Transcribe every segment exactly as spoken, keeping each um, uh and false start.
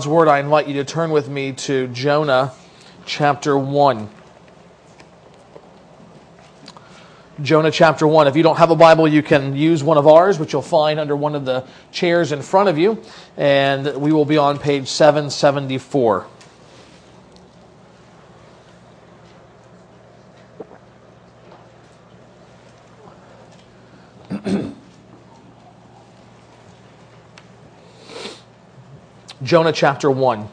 God's Word, I invite you to turn with me to Jonah chapter one. Jonah chapter one. If you don't have a Bible, you can use one of ours, which you'll find under one of the chairs in front of you, and we will be on page seven seventy-four. Jonah chapter one.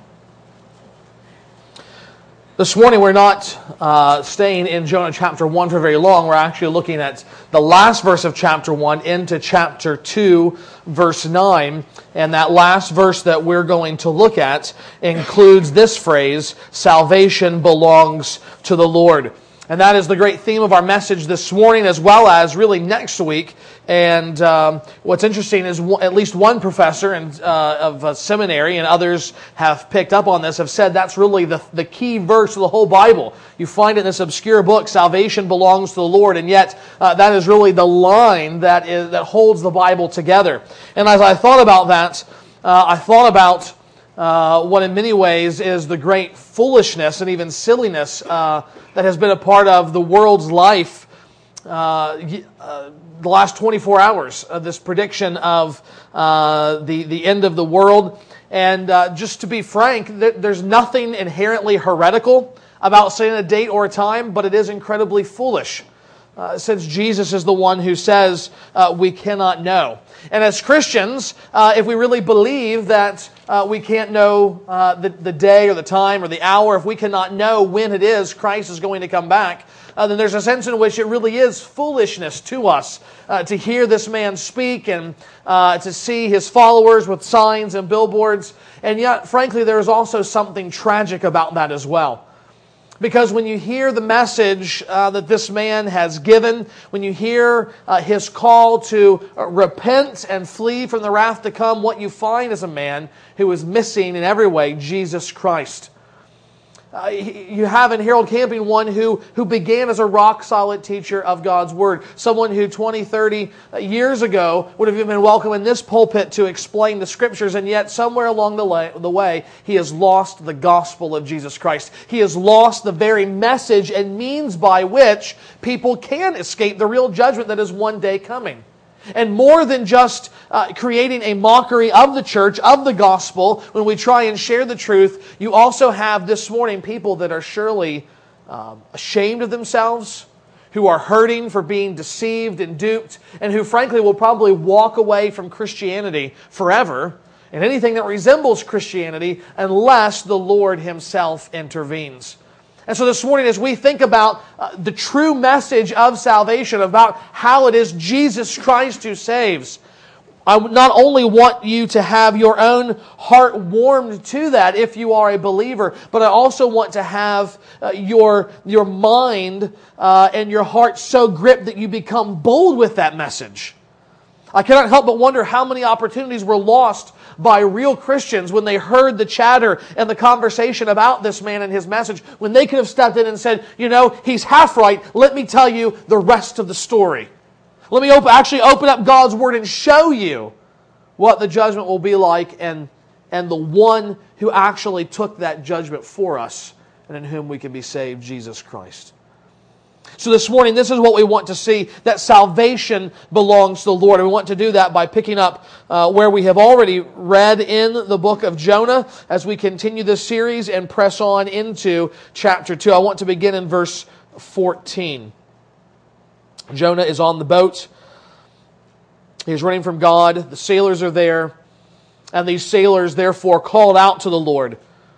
This morning we're not uh, staying in Jonah chapter one for very long. We're actually looking at the last verse of chapter one into chapter two, verse nine. And that last verse that we're going to look at includes this phrase, "Salvation belongs to the Lord." And that is the great theme of our message this morning, as well as really next week. And um, what's interesting is w- at least one professor and, uh, of a seminary, and others have picked up on this, have said that's really the, the key verse of the whole Bible. You find it in this obscure book, "Salvation belongs to the Lord," and yet uh, that is really the line that is that holds the Bible together. And as I thought about that, uh, I thought about Uh, what in many ways is the great foolishness and even silliness uh, that has been a part of the world's life uh, uh, the last twenty-four hours, uh, this prediction of uh, the, the end of the world. And uh, just to be frank, th- there's nothing inherently heretical about saying a date or a time, but it is incredibly foolish. Uh, since Jesus is the one who says uh, we cannot know. And as Christians, uh, if we really believe that uh, we can't know uh, the, the day or the time or the hour, if we cannot know when it is Christ is going to come back, uh, then there's a sense in which it really is foolishness to us uh, to hear this man speak and uh, to see his followers with signs and billboards. And yet, frankly, there is also something tragic about that as well. Because when you hear the message uh, that this man has given, when you hear uh, his call to uh, repent and flee from the wrath to come, what you find is a man who is missing in every way Jesus Christ. Uh, you have in Harold Camping one who, who began as a rock-solid teacher of God's Word. Someone who twenty, thirty years ago would have been welcome in this pulpit to explain the Scriptures, and yet somewhere along the, la- the way, he has lost the gospel of Jesus Christ. He has lost the very message and means by which people can escape the real judgment that is one day coming. And more than just uh, creating a mockery of the church, of the gospel, when we try and share the truth, you also have this morning people that are surely um, ashamed of themselves, who are hurting for being deceived and duped, and who frankly will probably walk away from Christianity forever and anything that resembles Christianity unless the Lord Himself intervenes. And so this morning, as we think about uh, the true message of salvation, about how it is Jesus Christ who saves, I not only want you to have your own heart warmed to that if you are a believer, but I also want to have uh, your, your mind uh, and your heart so gripped that you become bold with that message. I cannot help but wonder how many opportunities were lost by real Christians when they heard the chatter and the conversation about this man and his message, when they could have stepped in and said, you know, he's half right, let me tell you the rest of the story. Let me op- actually open up God's Word and show you what the judgment will be like and, and the one who actually took that judgment for us and in whom we can be saved, Jesus Christ. So this morning, this is what we want to see, that salvation belongs to the Lord. And we want to do that by picking up uh, where we have already read in the book of Jonah as we continue this series and press on into chapter two. I want to begin in verse fourteen. Jonah is on the boat. He's running from God. The sailors are there. And these sailors therefore called out to the Lord,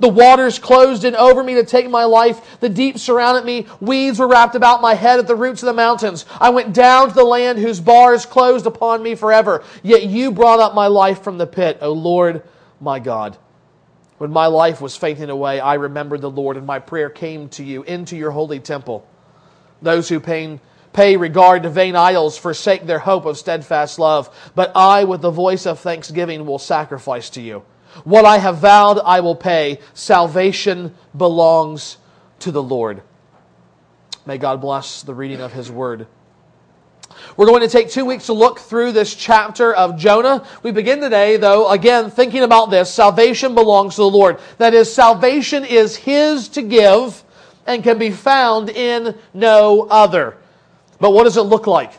The waters closed in over me to take my life. The deep surrounded me. Weeds were wrapped about my head at the roots of the mountains. I went down to the land whose bars closed upon me forever. Yet you brought up my life from the pit, O Lord, my God. When my life was fainting away, I remembered the Lord, and my prayer came to you into your holy temple. Those who pain Pay regard to vain idols, forsake their hope of steadfast love. But I, with the voice of thanksgiving, will sacrifice to you. What I have vowed, I will pay. Salvation belongs to the Lord. May God bless the reading of His Word. We're going to take two weeks to look through this chapter of Jonah. We begin today, though, again, thinking about this. Salvation belongs to the Lord. That is, salvation is His to give and can be found in no other. But what does it look like?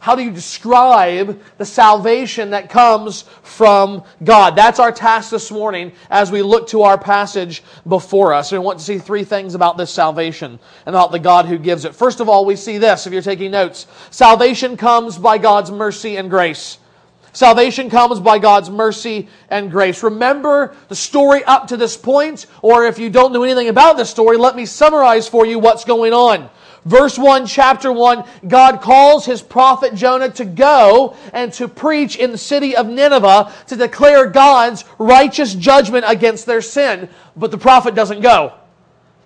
How do you describe the salvation that comes from God? That's our task this morning as we look to our passage before us. And we want to see three things about this salvation and about the God who gives it. First of all, we see this, if you're taking notes. Salvation comes by God's mercy and grace. Salvation comes by God's mercy and grace. Remember the story up to this point, or if you don't know anything about this story, let me summarize for you what's going on. Verse one, chapter one, God calls His prophet Jonah to go and to preach in the city of Nineveh to declare God's righteous judgment against their sin. But the prophet doesn't go.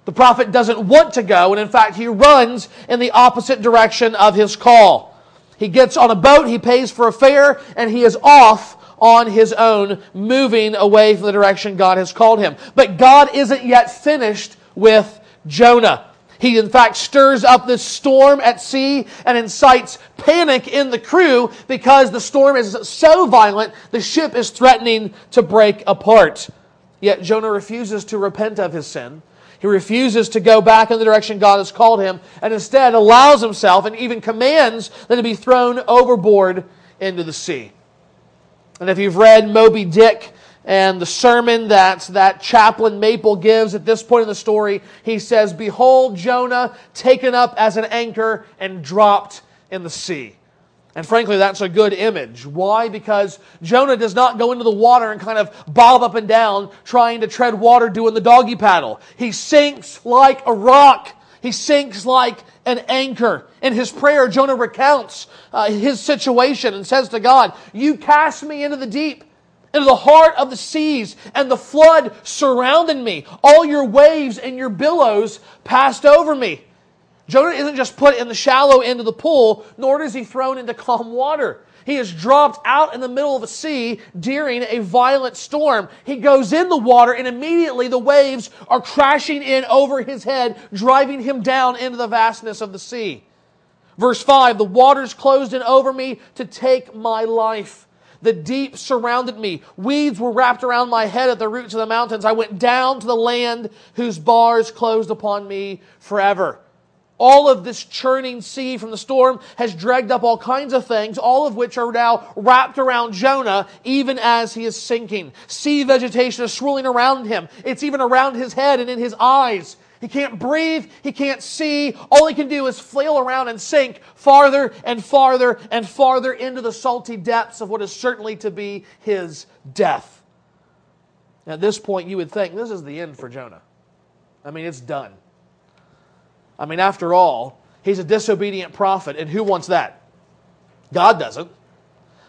The prophet doesn't want to go, and in fact, he runs in the opposite direction of his call. He gets on a boat, he pays for a fare, and he is off on his own, moving away from the direction God has called him. But God isn't yet finished with Jonah. He, in fact, stirs up this storm at sea and incites panic in the crew because the storm is so violent, the ship is threatening to break apart. Yet Jonah refuses to repent of his sin. He refuses to go back in the direction God has called him and instead allows himself and even commands that he be thrown overboard into the sea. And if you've read Moby Dick, and the sermon that, that chaplain Maple gives at this point in the story, he says, behold Jonah taken up as an anchor and dropped in the sea. And frankly, that's a good image. Why? Because Jonah does not go into the water and kind of bob up and down trying to tread water doing the doggy paddle. He sinks like a rock. He sinks like an anchor. In his prayer, Jonah recounts uh, his situation and says to God, you cast me into the deep, into the heart of the seas, and the flood surrounded me. All your waves and your billows passed over me. Jonah isn't just put in the shallow end of the pool, nor is he thrown into calm water. He is dropped out in the middle of the sea during a violent storm. He goes in the water, and immediately the waves are crashing in over his head, driving him down into the vastness of the sea. Verse five, the waters closed in over me to take my life. The deep surrounded me. Weeds were wrapped around my head at the roots of the mountains. I went down to the land whose bars closed upon me forever. All of this churning sea from the storm has dragged up all kinds of things, all of which are now wrapped around Jonah even as he is sinking. Sea vegetation is swirling around him. It's even around his head and in his eyes. He can't breathe. He can't see. All he can do is flail around and sink farther and farther and farther into the salty depths of what is certainly to be his death. At this point, you would think this is the end for Jonah. I mean, it's done. I mean, after all, he's a disobedient prophet, and who wants that? God doesn't.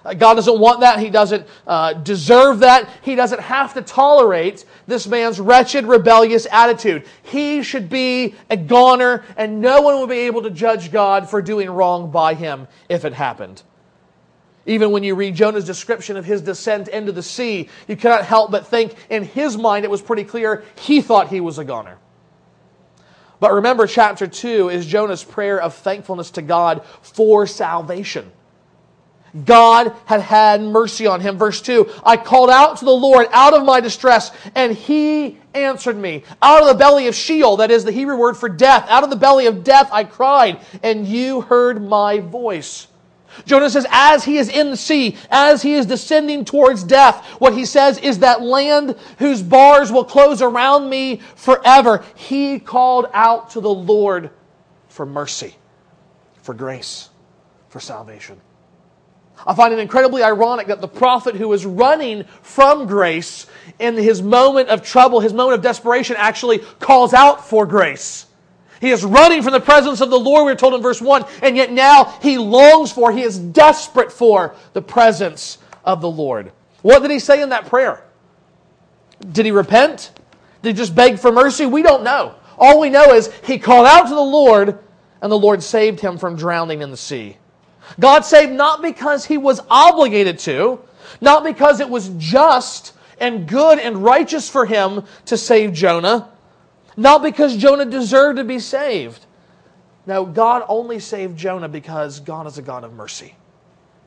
God doesn't want that. He doesn't uh, deserve that. He doesn't have to tolerate this man's wretched, rebellious attitude. He should be a goner, and no one will be able to judge God for doing wrong by him if it happened. Even when you read Jonah's description of his descent into the sea, you cannot help but think in his mind it was pretty clear he thought he was a goner. But remember, chapter two is Jonah's prayer of thankfulness to God for salvation. God had had mercy on him. Verse two, I called out to the Lord out of my distress, and He answered me. Out of the belly of Sheol, that is the Hebrew word for death, out of the belly of death I cried, and you heard my voice. Jonah says, as he is in the sea, as he is descending towards death, what he says is that land whose bars will close around me forever. He called out to the Lord for mercy, for grace, for salvation. I find it incredibly ironic that the prophet who is running from grace in his moment of trouble, his moment of desperation, actually calls out for grace. He is running from the presence of the Lord, we're told in verse one, and yet now he longs for, he is desperate for the presence of the Lord. What did he say in that prayer? Did he repent? Did he just beg for mercy? We don't know. All we know is he called out to the Lord, and the Lord saved him from drowning in the sea. God saved not because he was obligated to, not because it was just and good and righteous for him to save Jonah, not because Jonah deserved to be saved. No, God only saved Jonah because God is a God of mercy.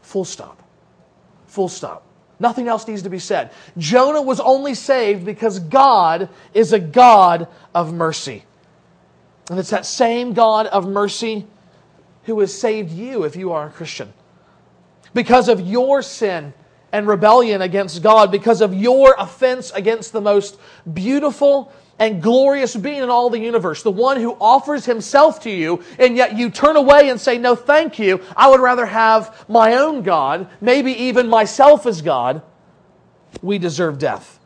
Full stop. Full stop. Nothing else needs to be said. Jonah was only saved because God is a God of mercy. And it's that same God of mercy who has saved you if you are a Christian. Because of your sin and rebellion against God, because of your offense against the most beautiful and glorious being in all the universe, the one who offers himself to you, and yet you turn away and say, no, thank you, I would rather have my own God, maybe even myself as God. We deserve death.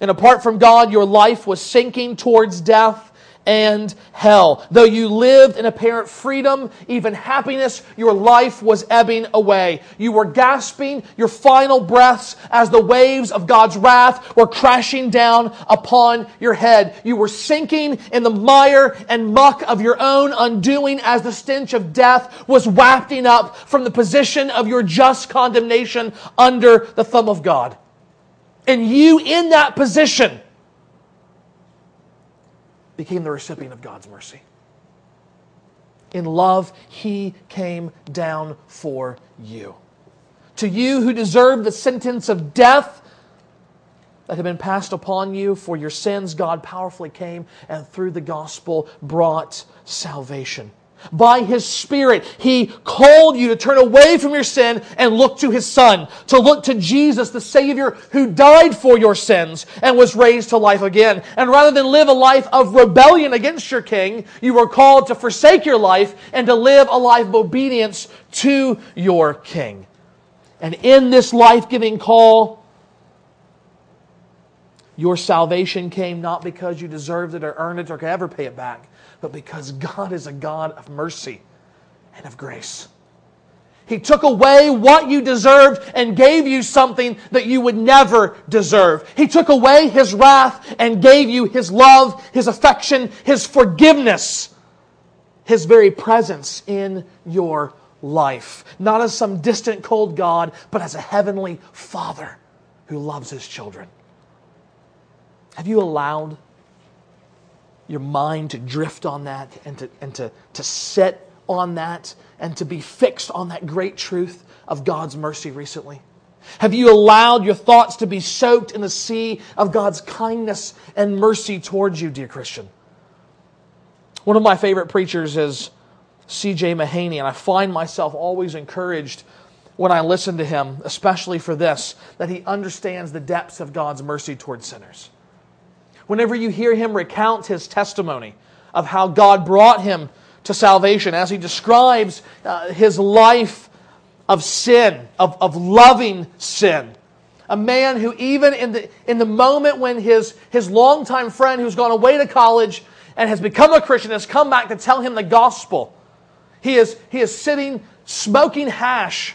And apart from God, your life was sinking towards death and hell. Though you lived in apparent freedom, even happiness, your life was ebbing away. You were gasping your final breaths as the waves of God's wrath were crashing down upon your head. You were sinking in the mire and muck of your own undoing as the stench of death was wafting up from the position of your just condemnation under the thumb of God. And you, in that position, became the recipient of God's mercy. In love, He came down for you. To you who deserved the sentence of death that had been passed upon you for your sins, God powerfully came and through the gospel brought salvation. By His Spirit, He called you to turn away from your sin and look to His Son, to look to Jesus, the Savior, who died for your sins and was raised to life again. And rather than live a life of rebellion against your King, you were called to forsake your life and to live a life of obedience to your King. And in this life-giving call, your salvation came not because you deserved it or earned it or could ever pay it back, but because God is a God of mercy and of grace. He took away what you deserved and gave you something that you would never deserve. He took away His wrath and gave you His love, His affection, His forgiveness, His very presence in your life. Not as some distant, cold God, but as a heavenly Father who loves His children. Have you allowed your mind to drift on that and to and to, to sit on that and to be fixed on that great truth of God's mercy recently? Have you allowed your thoughts to be soaked in the sea of God's kindness and mercy towards you, dear Christian? One of my favorite preachers is C J Mahaney, and I find myself always encouraged when I listen to him, especially for this, that he understands the depths of God's mercy towards sinners. Whenever you hear him recount his testimony of how God brought him to salvation, as he describes uh, his life of sin, of, of loving sin, a man who even in the in the moment when his, his longtime friend who's gone away to college and has become a Christian has come back to tell him the gospel, he is, he is sitting smoking hash,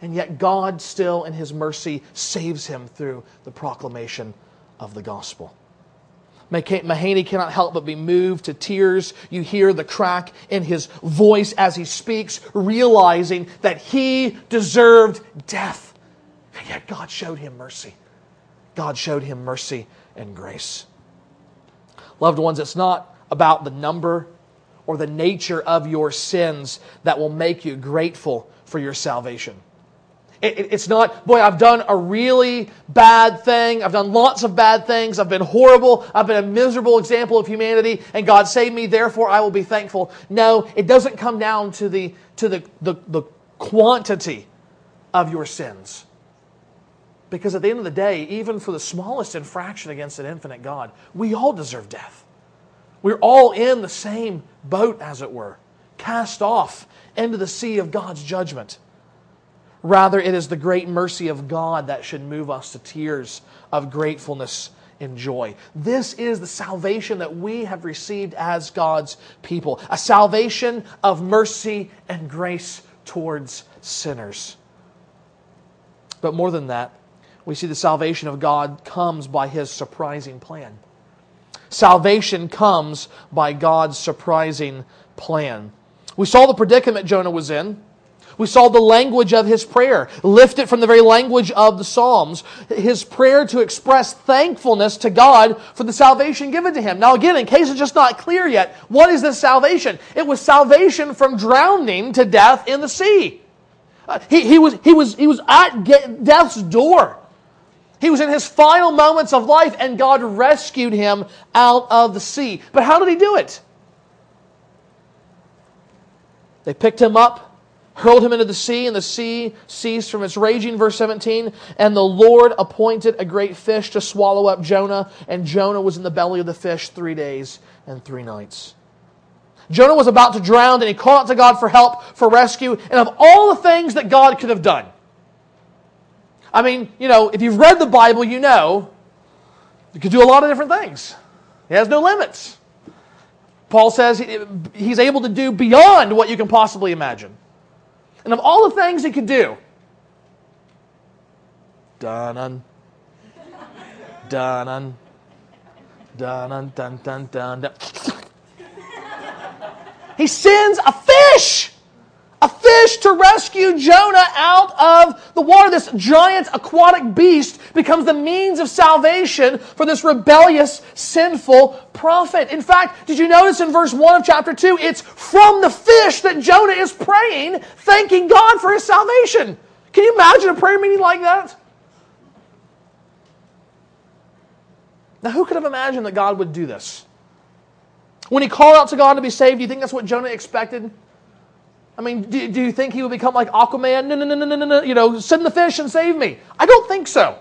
and yet God still in His mercy saves him through the proclamation of the gospel. Mahaney cannot help but be moved to tears. You hear the crack in his voice as he speaks, realizing that he deserved death. And yet God showed him mercy. God showed him mercy and grace. Loved ones, it's not about the number or the nature of your sins that will make you grateful for your salvation. It, it, it's not, boy, I've done a really bad thing. I've done lots of bad things. I've been horrible. I've been a miserable example of humanity, and God saved me, therefore I will be thankful. No, it doesn't come down to the to the the, the quantity of your sins. Because at the end of the day, even for the smallest infraction against an infinite God, we all deserve death. We're all in the same boat, as it were, cast off into the sea of God's judgment. Rather, it is the great mercy of God that should move us to tears of gratefulness and joy. This is the salvation that we have received as God's people, a salvation of mercy and grace towards sinners. But more than that, we see the salvation of God comes by His surprising plan. Salvation comes by God's surprising plan. We saw the predicament Jonah was in. We saw the language of his prayer, lifted from the very language of the Psalms. His prayer to express thankfulness to God for the salvation given to him. Now again, in case it's just not clear yet, what is this salvation? It was salvation from drowning to death in the sea. Uh, he, he, was, he, was, he was at death's door. He was in his final moments of life, and God rescued him out of the sea. But how did He do it? They picked him up, hurled him into the sea, and the sea ceased from its raging, verse seventeen. And the Lord appointed a great fish to swallow up Jonah, and Jonah was in the belly of the fish three days and three nights. Jonah was about to drown, and he called out to God for help, for rescue, and of all the things that God could have done. I mean, you know, if you've read the Bible, you know, you could do a lot of different things. He has no limits. Paul says he, he's able to do beyond what you can possibly imagine. And of all the things he could do, dun-dun, dun-dun, dun-dun, dun-dun, dun-dun. He sends a fish, a fish to rescue Jonah out of the water. This giant aquatic beast becomes the means of salvation for this rebellious, sinful prophet. In fact, did you notice in verse one of chapter two, it's from the fish that Jonah is praying, thanking God for his salvation. Can you imagine a prayer meeting like that? Now, who could have imagined that God would do this? When he called out to God to be saved, do you think that's what Jonah expected? I mean, do, do you think he would become like Aquaman? No, no, no, no, no, no, you know, send the fish and save me. I don't think so.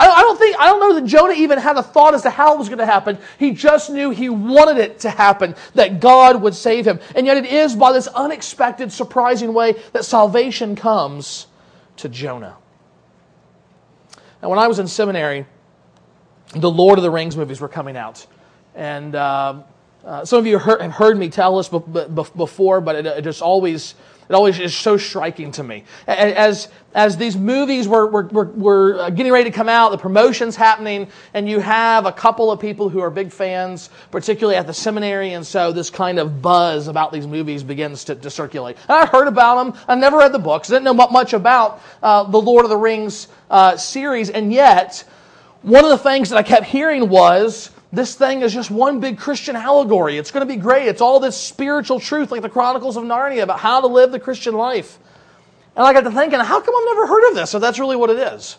I, I don't think, I don't know that Jonah even had a thought as to how it was going to happen. He just knew he wanted it to happen, that God would save him. And yet it is by this unexpected, surprising way that salvation comes to Jonah. Now, when I was in seminary, the Lord of the Rings movies were coming out. And, uh, Uh, some of you heard, have heard me tell this be, be, before, but it, it just always it always is so striking to me. As as these movies were, were were were getting ready to come out, the promotion's happening, and you have a couple of people who are big fans, particularly at the seminary, and so this kind of buzz about these movies begins to, to circulate. And I heard about them. I never read the books. I didn't know much about uh, the Lord of the Rings uh, series, and yet one of the things that I kept hearing was, this thing is just one big Christian allegory. It's going to be great. It's all this spiritual truth, like the Chronicles of Narnia, about how to live the Christian life. And I got to thinking, how come I've never heard of this, if that's really what it is?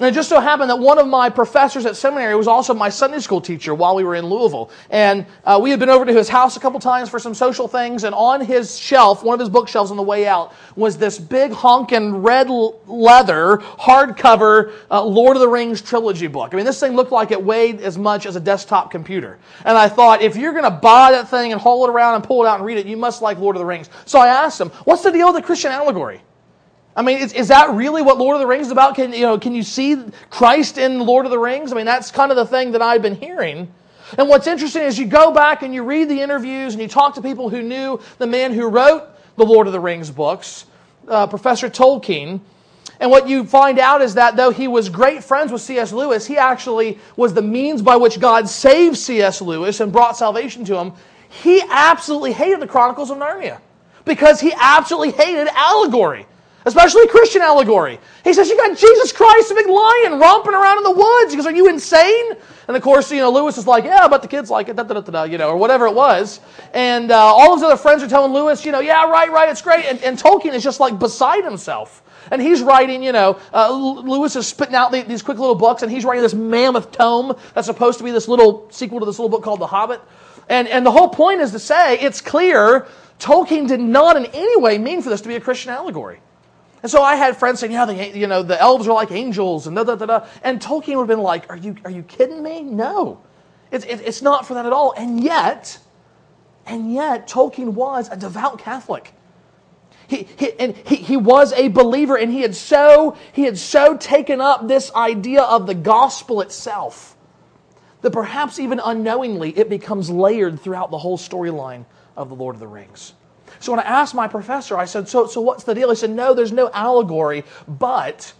And it just so happened that one of my professors at seminary was also my Sunday school teacher while we were in Louisville. And uh, we had been over to his house a couple times for some social things, and on his shelf, one of his bookshelves on the way out, was this big honkin' red leather, hardcover uh, Lord of the Rings trilogy book. I mean, this thing looked like it weighed as much as a desktop computer. And I thought, if you're going to buy that thing and haul it around and pull it out and read it, you must like Lord of the Rings. So I asked him, what's the deal with the Christian allegory? I mean, is, is that really what Lord of the Rings is about? Can you know? Can you see Christ in Lord of the Rings? I mean, that's kind of the thing that I've been hearing. And what's interesting is you go back and you read the interviews and you talk to people who knew the man who wrote the Lord of the Rings books, uh, Professor Tolkien. And what you find out is that though he was great friends with C S Lewis, he actually was the means by which God saved C S Lewis and brought salvation to him. He absolutely hated the Chronicles of Narnia because he absolutely hated allegory. especially Christian allegory. He says, you got Jesus Christ, a big lion, romping around in the woods. He goes, are you insane? And of course, you know, Lewis is like, yeah, but the kids like it, da, da, da, da, you know, or whatever it was. And uh, all of his other friends are telling Lewis, you know, yeah, right, right, it's great. And, and Tolkien is just like beside himself. And he's writing, you know, uh, Lewis is spitting out the, these quick little books, and he's writing this mammoth tome that's supposed to be this little sequel to this little book called The Hobbit. And, and the whole point is to say, it's clear Tolkien did not in any way mean for this to be a Christian allegory. And so I had friends saying, yeah, the, you know, the elves are like angels, and da, da, da, da. And Tolkien would have been like, are you, are you kidding me? No. It's, it, it's not for that at all. And yet, and yet, Tolkien was a devout Catholic. He, he, and he, he was a believer, and he had so he had so taken up this idea of the gospel itself that perhaps even unknowingly it becomes layered throughout the whole storyline of The Lord of the Rings. So when I asked my professor, I said, so, so what's the deal? He said, no, there's no allegory, but,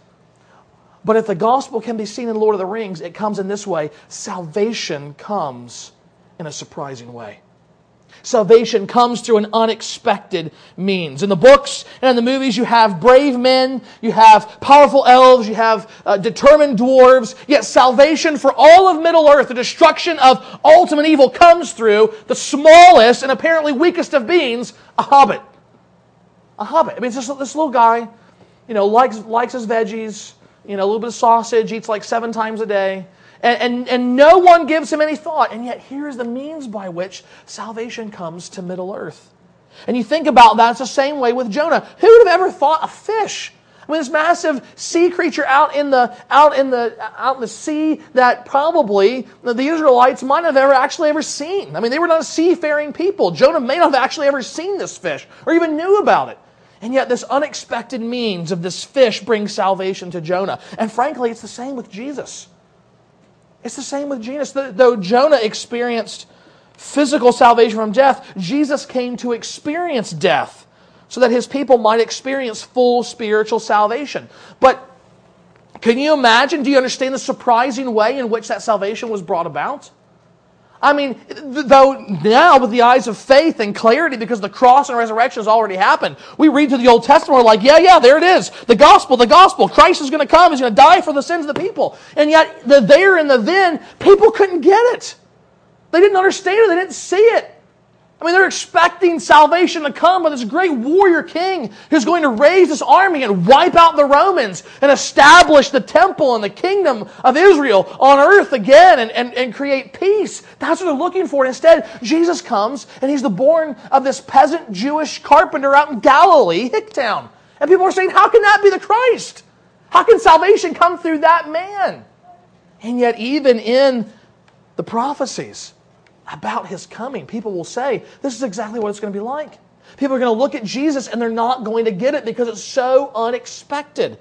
but if the gospel can be seen in The Lord of the Rings, it comes in this way. Salvation comes in a surprising way. Salvation comes through an unexpected means. In the books and in the movies, you have brave men, you have powerful elves, you have uh, determined dwarves, yet salvation for all of Middle-earth, the destruction of ultimate evil, comes through the smallest and apparently weakest of beings, a hobbit. A hobbit. I mean, it's just this little guy, you know, likes, likes his veggies, you know, a little bit of sausage, eats like seven times a day. And, and, and no one gives him any thought. And yet here is the means by which salvation comes to Middle Earth. And you think about that, it's the same way with Jonah. Who would have ever thought a fish? I mean, this massive sea creature out in the out in the out in the sea that probably the Israelites might not have ever actually ever seen. I mean, they were not a seafaring people. Jonah may not have actually ever seen this fish or even knew about it. And yet this unexpected means of this fish brings salvation to Jonah. And frankly, it's the same with Jesus. It's the same with Jesus. Though Jonah experienced physical salvation from death, Jesus came to experience death so that his people might experience full spiritual salvation. But can you imagine, do you understand the surprising way in which that salvation was brought about? I mean, though now with the eyes of faith and clarity, because the cross and resurrection has already happened, we read through the Old Testament, we're like, yeah, yeah, there it is. The gospel, the gospel. Christ is going to come. He's going to die for the sins of the people. And yet, the there and the then, people couldn't get it. They didn't understand it. They didn't see it. I mean, they're expecting salvation to come by this great warrior king who's going to raise this army and wipe out the Romans and establish the temple and the kingdom of Israel on earth again and, and, and create peace. That's what they're looking for. And instead, Jesus comes and he's the born of this peasant Jewish carpenter out in Galilee, Hicktown. And people are saying, how can that be the Christ? How can salvation come through that man? And yet, even in the prophecies about his coming, people will say, this is exactly what it's going to be like. People are going to look at Jesus and they're not going to get it because it's so unexpected.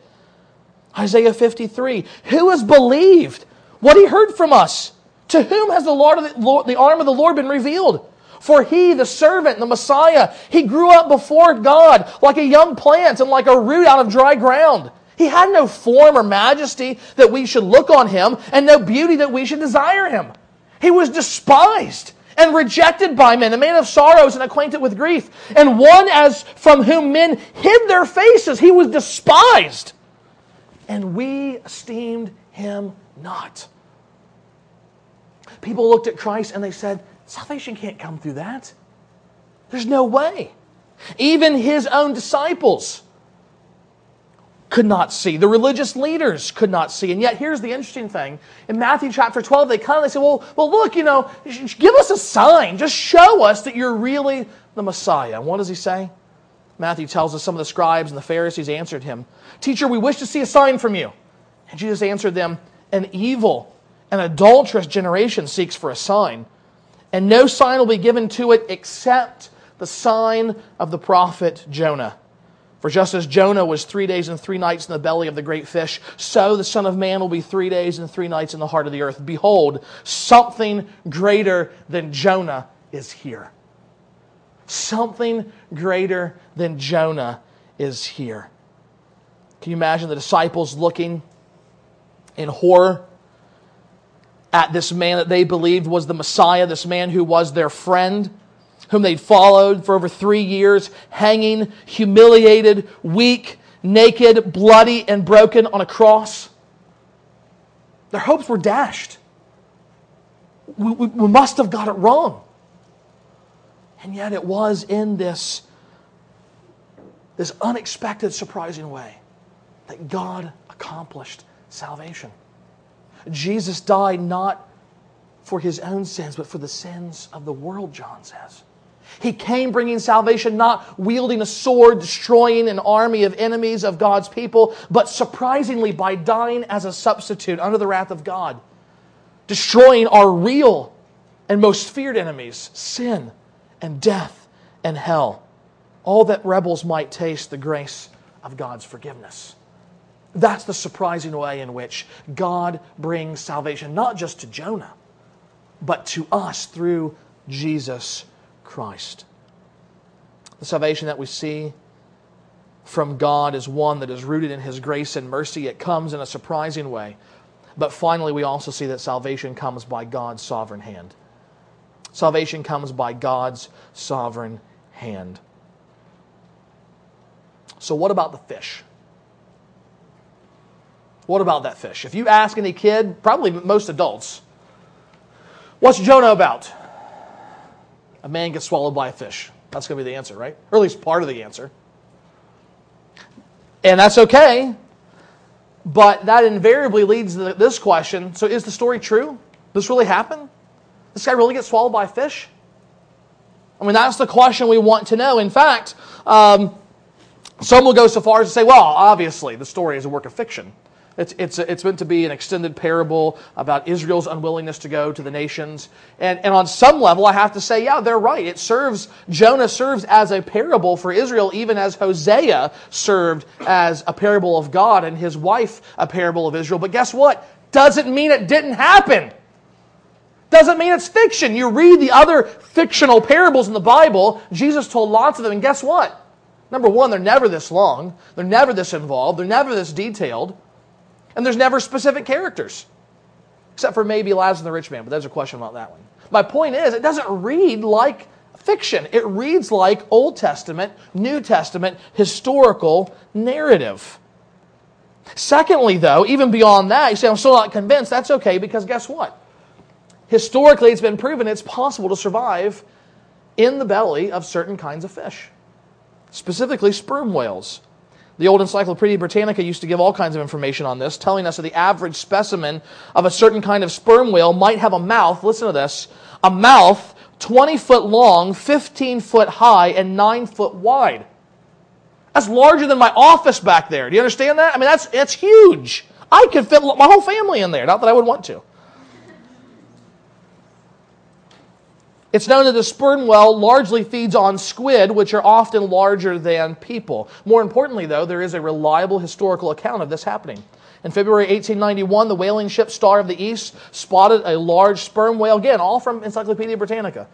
Isaiah fifty-three, who has believed what he heard from us? To whom has the, Lord of the, Lord, the arm of the Lord been revealed? For he, the servant, the Messiah, he grew up before God like a young plant and like a root out of dry ground. He had no form or majesty that we should look on him and no beauty that we should desire him. He was despised and rejected by men, a man of sorrows and acquainted with grief, and one as from whom men hid their faces. He was despised, and we esteemed him not. People looked at Christ and they said, salvation can't come through that. There's no way. Even his own disciples could not see. The religious leaders could not see. And yet, here's the interesting thing. In Matthew chapter twelve, they come and they say, well, well, look, you know, give us a sign. Just show us that you're really the Messiah. And what does he say? Matthew tells us some of the scribes and the Pharisees answered him, teacher, we wish to see a sign from you. And Jesus answered them, an evil and adulterous generation seeks for a sign, and no sign will be given to it except the sign of the prophet Jonah. For just as Jonah was three days and three nights in the belly of the great fish, so the Son of Man will be three days and three nights in the heart of the earth. Behold, something greater than Jonah is here. Something greater than Jonah is here. Can you imagine the disciples looking in horror at this man that they believed was the Messiah, this man who was their friend, whom they'd followed for over three years, hanging, humiliated, weak, naked, bloody, and broken on a cross. Their hopes were dashed. We, we, we must have got it wrong. And yet it was in this, this unexpected, surprising way that God accomplished salvation. Jesus died not for his own sins, but for the sins of the world, John says. He came bringing salvation, not wielding a sword, destroying an army of enemies of God's people, but surprisingly by dying as a substitute under the wrath of God, destroying our real and most feared enemies, sin and death and hell, all that rebels might taste the grace of God's forgiveness. That's the surprising way in which God brings salvation, not just to Jonah, but to us through Jesus Christ. The salvation that we see from God is one that is rooted in His grace and mercy. It comes in a surprising way. But finally, we also see that salvation comes by God's sovereign hand. Salvation comes by God's sovereign hand. So what about the fish? What about that fish? If you ask any kid, probably most adults, what's Jonah about? A man gets swallowed by a fish. That's going to be the answer, right? Or at least part of the answer. And that's okay. But that invariably leads to this question. So is the story true? This really happened? This guy really gets swallowed by a fish? I mean, that's the question we want to know. In fact, um, some will go so far as to say, well, obviously the story is a work of fiction. It's, it's, it's meant to be an extended parable about Israel's unwillingness to go to the nations. And, and on some level, I have to say, yeah, they're right. It serves, Jonah serves as a parable for Israel, even as Hosea served as a parable of God and his wife a parable of Israel. But guess what? Doesn't mean it didn't happen. Doesn't mean it's fiction. You read the other fictional parables in the Bible. Jesus told lots of them. And guess what? Number one, they're never this long. They're never this involved. They're never this detailed. And there's never specific characters, except for maybe Lazarus and the rich man, but there's a question about that one. My point is, it doesn't read like fiction. It reads like Old Testament, New Testament, historical narrative. Secondly, though, even beyond that, you say, I'm still not convinced. That's okay, because guess what? Historically, it's been proven it's possible to survive in the belly of certain kinds of fish, specifically sperm whales. The old Encyclopedia Britannica used to give all kinds of information on this, telling us that the average specimen of a certain kind of sperm whale might have a mouth, listen to this, a mouth twenty foot long, fifteen foot high, and nine foot wide. That's larger than my office back there. Do you understand that? I mean, that's it's huge. I could fit my whole family in there, not that I would want to. It's known that the sperm whale largely feeds on squid, which are often larger than people. More importantly, though, there is a reliable historical account of this happening. In February eighteen ninety-one, the whaling ship Star of the East spotted a large sperm whale, again, all from Encyclopedia Britannica.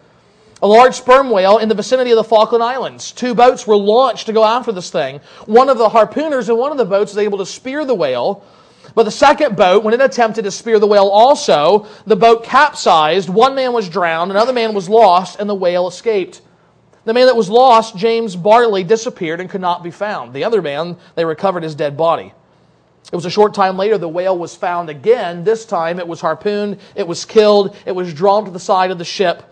A large sperm whale in the vicinity of the Falkland Islands. Two boats were launched to go after this thing. One of the harpooners in one of the boats was able to spear the whale. But the second boat, when it attempted to spear the whale also, the boat capsized, one man was drowned, another man was lost, and the whale escaped. The man that was lost, James Bartley, disappeared and could not be found. The other man, they recovered his dead body. It was a short time later the whale was found again. This time it was harpooned, it was killed, it was drawn to the side of the ship,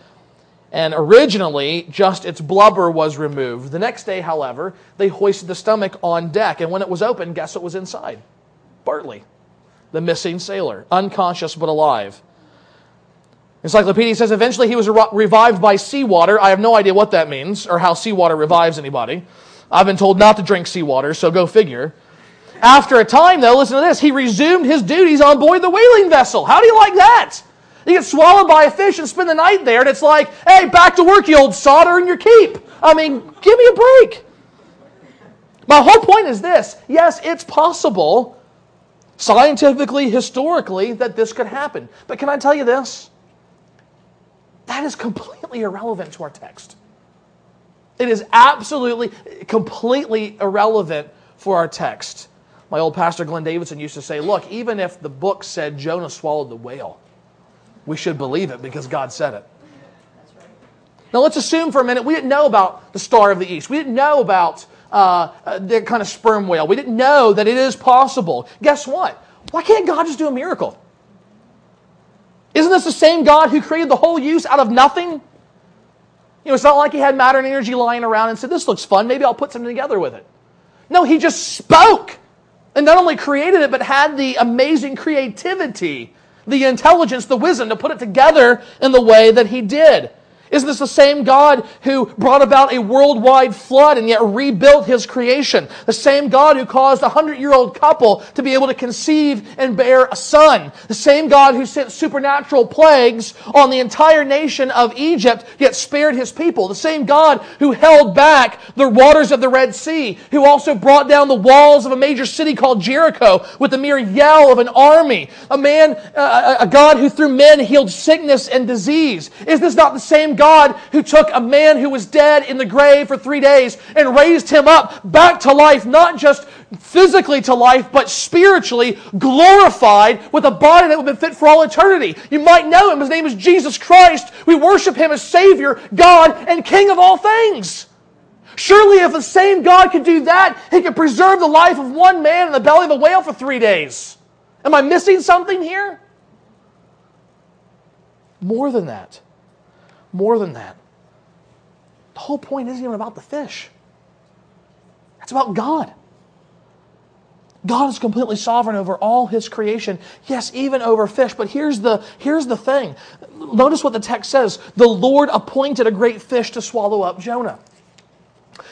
and originally just its blubber was removed. The next day, however, they hoisted the stomach on deck, and when it was opened, guess what was inside? Bartley, the missing sailor, unconscious but alive. Encyclopedia says eventually he was re- revived by seawater. I have no idea what that means or how seawater revives anybody. I've been told not to drink seawater, so go figure. After a time, though, listen to this, he resumed his duties on board the whaling vessel. How do you like that? You get swallowed by a fish and spend the night there, and it's like, hey, back to work, you old sod, earn your keep. I mean, give me a break. My whole point is this. Yes, it's possible scientifically, historically, that this could happen. But can I tell you this? That is completely irrelevant to our text. It is absolutely, completely irrelevant for our text. My old pastor, Glenn Davidson, used to say, look, even if the book said Jonah swallowed the whale, we should believe it because God said it. That's right. Now let's assume for a minute we didn't know about the Star of the East. We didn't know about uh, that kind of sperm whale. We didn't know that it is possible. Guess what? Why can't God just do a miracle? Isn't this the same God who created the whole use out of nothing? You know, it's not like he had matter and energy lying around and said, this looks fun, maybe I'll put something together with it. No, he just spoke. And not only created it, but had the amazing creativity, the intelligence, the wisdom to put it together in the way that he did. Isn't this the same God who brought about a worldwide flood and yet rebuilt his creation? The same God who caused a hundred-year-old couple to be able to conceive and bear a son. The same God who sent supernatural plagues on the entire nation of Egypt, yet spared his people. The same God who held back the waters of the Red Sea, who also brought down the walls of a major city called Jericho with the mere yell of an army. A man, uh, a God who through men healed sickness and disease. Is this not the same God? God who took a man who was dead in the grave for three days and raised him up back to life, not just physically to life, but spiritually glorified with a body that would have been fit for all eternity. You might know him. His name is Jesus Christ. We worship him as Savior, God, and King of all things. Surely if the same God could do that, he could preserve the life of one man in the belly of a whale for three days. Am I missing something here? More than that. More than that. The whole point isn't even about the fish. It's about God. God is completely sovereign over all his creation. Yes, even over fish. But here's the, here's the thing. Notice what the text says. The Lord appointed a great fish to swallow up Jonah.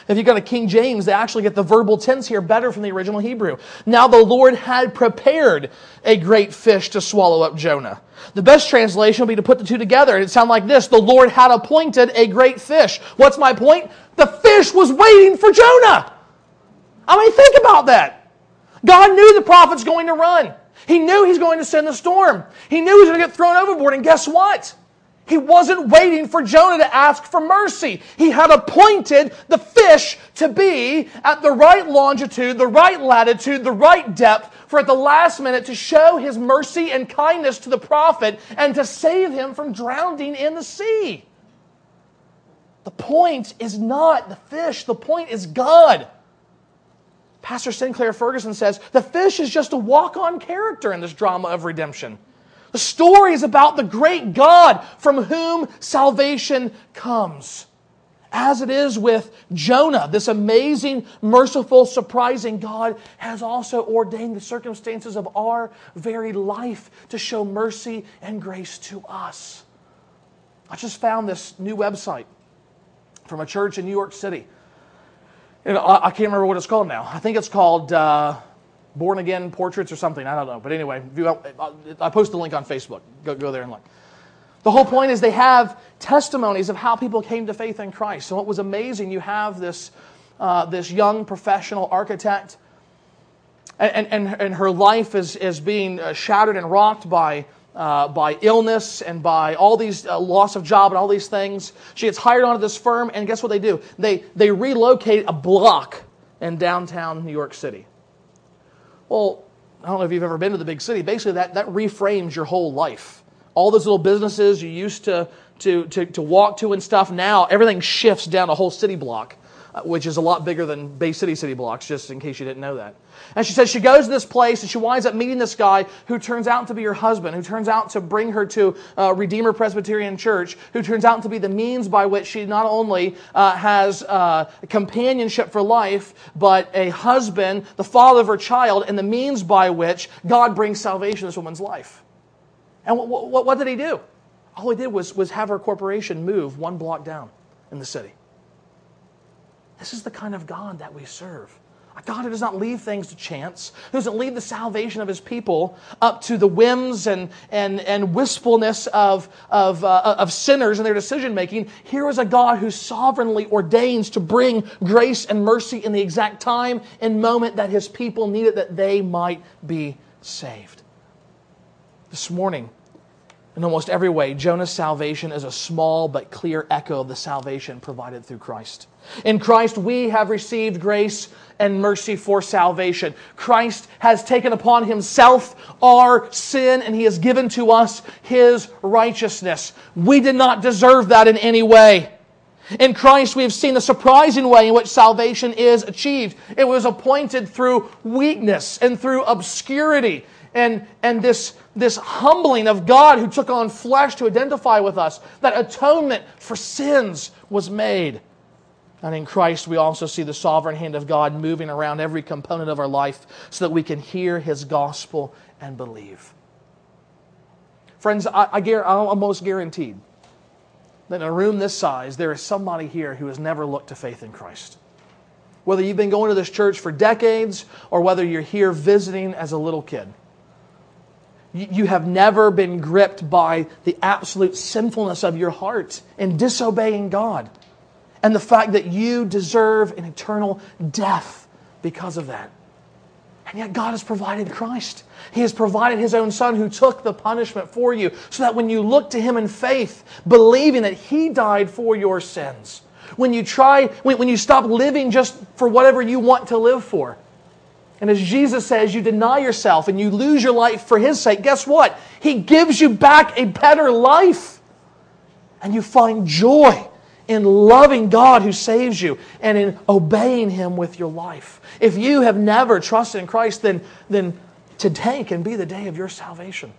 If you go to King James, they actually get the verbal tense here better from the original Hebrew. Now the Lord had prepared a great fish to swallow up Jonah. The best translation would be to put the two together. It'd sound like this. The Lord had appointed a great fish. What's my point? The fish was waiting for Jonah. I mean, think about that. God knew the prophet's going to run. He knew he's going to send the storm. He knew he was going to get thrown overboard. And guess what? He wasn't waiting for Jonah to ask for mercy. He had appointed the fish to be at the right longitude, the right latitude, the right depth, for at the last minute to show his mercy and kindness to the prophet and to save him from drowning in the sea. The point is not the fish. The point is God. Pastor Sinclair Ferguson says, the fish is just a walk-on character in this drama of redemption. The story is about the great God from whom salvation comes. As it is with Jonah, this amazing, merciful, surprising God has also ordained the circumstances of our very life to show mercy and grace to us. I just found this new website from a church in New York City. And I can't remember what it's called now. I think it's called... Uh, Born Again Portraits or something. I don't know. But anyway, if you, I post the link on Facebook. Go, go there and look. The whole point is they have testimonies of how people came to faith in Christ. So it was amazing. You have this, uh, this young professional architect, and, and, and her life is, is being shattered and rocked by, uh, by illness and by all these uh, loss of job and all these things. She gets hired onto this firm, and guess what they do? They, they relocate a block in downtown New York City. Well, I don't know if you've ever been to the big city. Basically, that, that reframes your whole life. All those little businesses you used to, to, to, to walk to and stuff, now everything shifts down a whole city block, which is a lot bigger than Bay City city blocks, just in case you didn't know that. And she says she goes to this place and she winds up meeting this guy who turns out to be her husband, who turns out to bring her to uh, Redeemer Presbyterian Church, who turns out to be the means by which she not only uh, has uh, companionship for life, but a husband, the father of her child, and the means by which God brings salvation to this woman's life. And what, what, what did he do? All he did was, was have her corporation move one block down in the city. This is the kind of God that we serve. A God who does not leave things to chance, who doesn't leave the salvation of his people up to the whims and, and, and wistfulness of, of, uh, of sinners and their decision-making. Here is a God who sovereignly ordains to bring grace and mercy in the exact time and moment that his people need it, that they might be saved. This morning, in almost every way, Jonah's salvation is a small but clear echo of the salvation provided through Christ. In Christ, we have received grace and mercy for salvation. Christ has taken upon himself our sin, and he has given to us his righteousness. We did not deserve that in any way. In Christ, we have seen the surprising way in which salvation is achieved. It was appointed through weakness and through obscurity and, and this, this humbling of God who took on flesh to identify with us, that atonement for sins was made. And in Christ, we also see the sovereign hand of God moving around every component of our life so that we can hear His gospel and believe. Friends, I, I guarantee, I'm almost guaranteed that in a room this size, there is somebody here who has never looked to faith in Christ. Whether you've been going to this church for decades or whether you're here visiting as a little kid, you have never been gripped by the absolute sinfulness of your heart in disobeying God and the fact that you deserve an eternal death because of that. And yet God has provided Christ. He has provided His own Son who took the punishment for you so that when you look to Him in faith, believing that He died for your sins, when you try, when, when you stop living just for whatever you want to live for, and as Jesus says, you deny yourself and you lose your life for His sake, guess what? He gives you back a better life. And you find joy in loving God who saves you and in obeying Him with your life. If you have never trusted in Christ, then, then today can be the day of your salvation.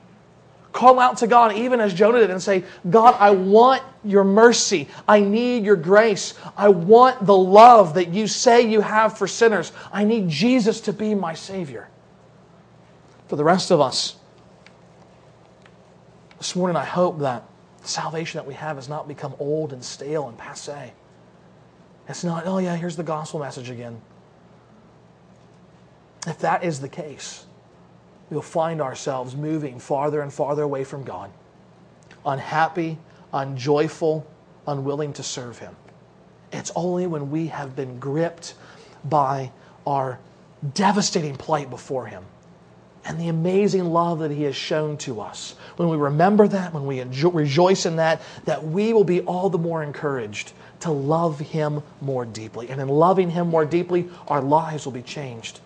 Call out to God, even as Jonah did, and say, God, I want your mercy. I need your grace. I want the love that you say you have for sinners. I need Jesus to be my Savior. For the rest of us, this morning I hope that the salvation that we have has not become old and stale and passé. It's not, oh yeah, here's the gospel message again. If that is the case, we'll find ourselves moving farther and farther away from God, unhappy, unjoyful, unwilling to serve Him. It's only when we have been gripped by our devastating plight before Him and the amazing love that He has shown to us, when we remember that, when we enjo- rejoice in that, that we will be all the more encouraged to love Him more deeply. And in loving Him more deeply, our lives will be changed.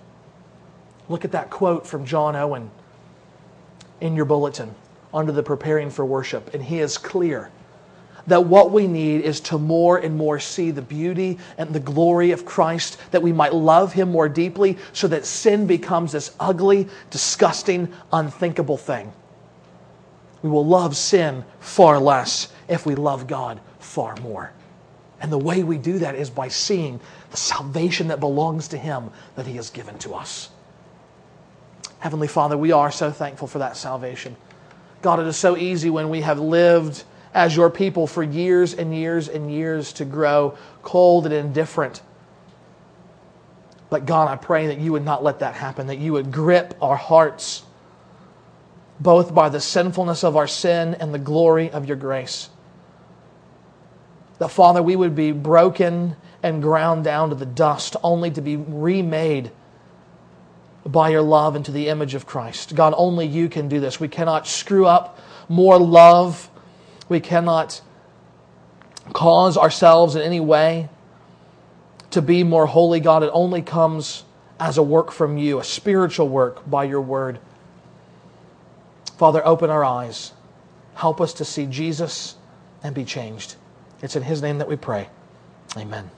Look at that quote from John Owen in your bulletin under the Preparing for Worship. And he is clear that what we need is to more and more see the beauty and the glory of Christ, that we might love Him more deeply so that sin becomes this ugly, disgusting, unthinkable thing. We will love sin far less if we love God far more. And the way we do that is by seeing the salvation that belongs to Him that He has given to us. Heavenly Father, we are so thankful for that salvation. God, it is so easy when we have lived as your people for years and years and years to grow cold and indifferent. But God, I pray that you would not let that happen, that you would grip our hearts both by the sinfulness of our sin and the glory of your grace. That, Father, we would be broken and ground down to the dust only to be remade by your love into the image of Christ. God, only you can do this. We cannot screw up more love. We cannot cause ourselves in any way to be more holy, God. It only comes as a work from you, a spiritual work by your word. Father, open our eyes. Help us to see Jesus and be changed. It's in His name that we pray. Amen.